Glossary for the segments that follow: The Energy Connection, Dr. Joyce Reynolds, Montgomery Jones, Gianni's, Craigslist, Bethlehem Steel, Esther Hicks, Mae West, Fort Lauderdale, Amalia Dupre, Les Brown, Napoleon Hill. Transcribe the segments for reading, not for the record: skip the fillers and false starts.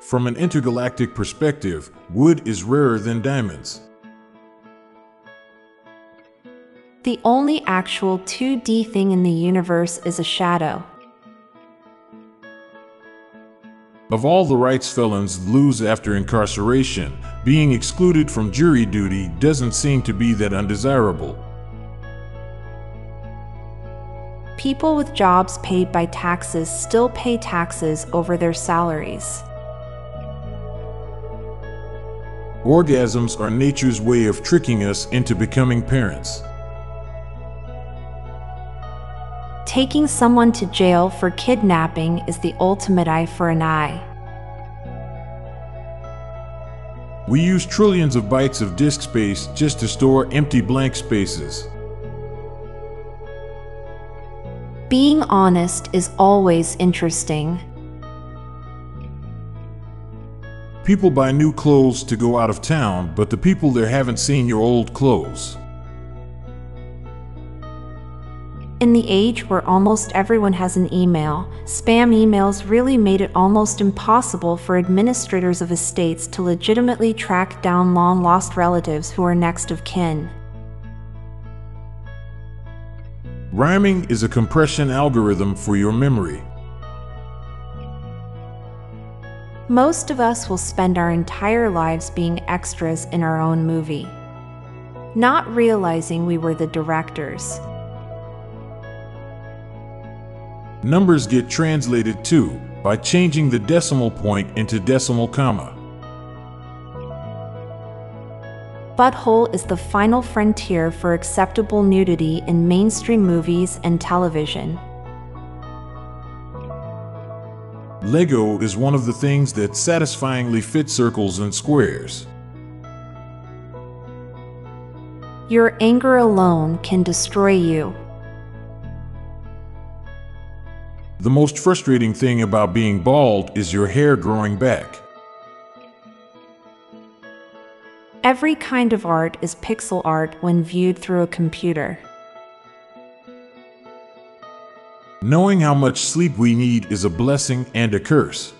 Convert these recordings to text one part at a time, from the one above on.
From an intergalactic perspective, wood is rarer than diamonds. The only actual 2D thing in the universe is a shadow. Of all the rights felons lose after incarceration, being excluded from jury duty doesn't seem to be that undesirable. People with jobs paid by taxes still pay taxes over their salaries. Orgasms are nature's way of tricking us into becoming parents. Taking someone to jail for kidnapping is the ultimate eye for an eye. We use trillions of bytes of disk space just to store empty blank spaces. Being honest is always interesting. People buy new clothes to go out of town, but the people there haven't seen your old clothes. In the age where almost everyone has an email, spam emails really made it almost impossible for administrators of estates to legitimately track down long-lost relatives who are next of kin. Rhyming is a compression algorithm for your memory. Most of us will spend our entire lives being extras in our own movie, not realizing we were the directors. Numbers get translated too, by changing the decimal point into decimal comma. Butthole is the final frontier for acceptable nudity in mainstream movies and television. Lego is one of the things that satisfyingly fits circles and squares. Your anger alone can destroy you. The most frustrating thing about being bald is your hair growing back. Every kind of art is pixel art when viewed through a computer. Knowing how much sleep we need is a blessing and a curse.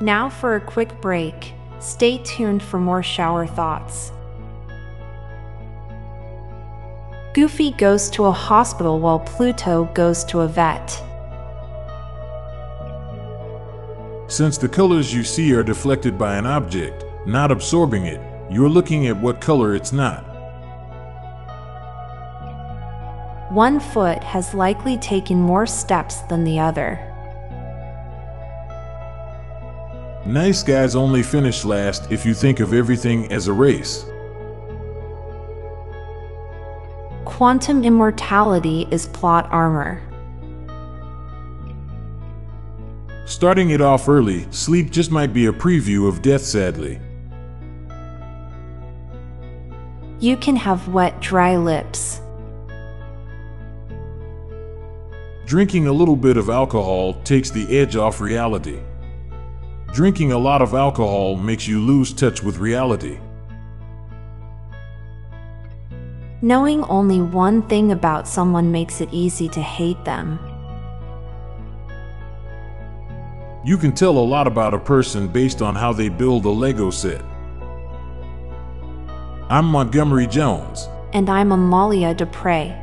Now for a quick break. Stay tuned for more shower thoughts. Goofy goes to a hospital while Pluto goes to a vet. Since the colors you see are deflected by an object, not absorbing it, you're looking at what color it's not. One foot has likely taken more steps than the other. Nice guys only finish last if you think of everything as a race. Quantum immortality is plot armor. Starting it off early, sleep just might be a preview of death, sadly. You can have wet, dry lips. Drinking a little bit of alcohol takes the edge off reality. Drinking a lot of alcohol makes you lose touch with reality. Knowing only one thing about someone makes it easy to hate them. You can tell a lot about a person based on how they build a Lego set. I'm Montgomery Jones. And I'm Amalia Dupre.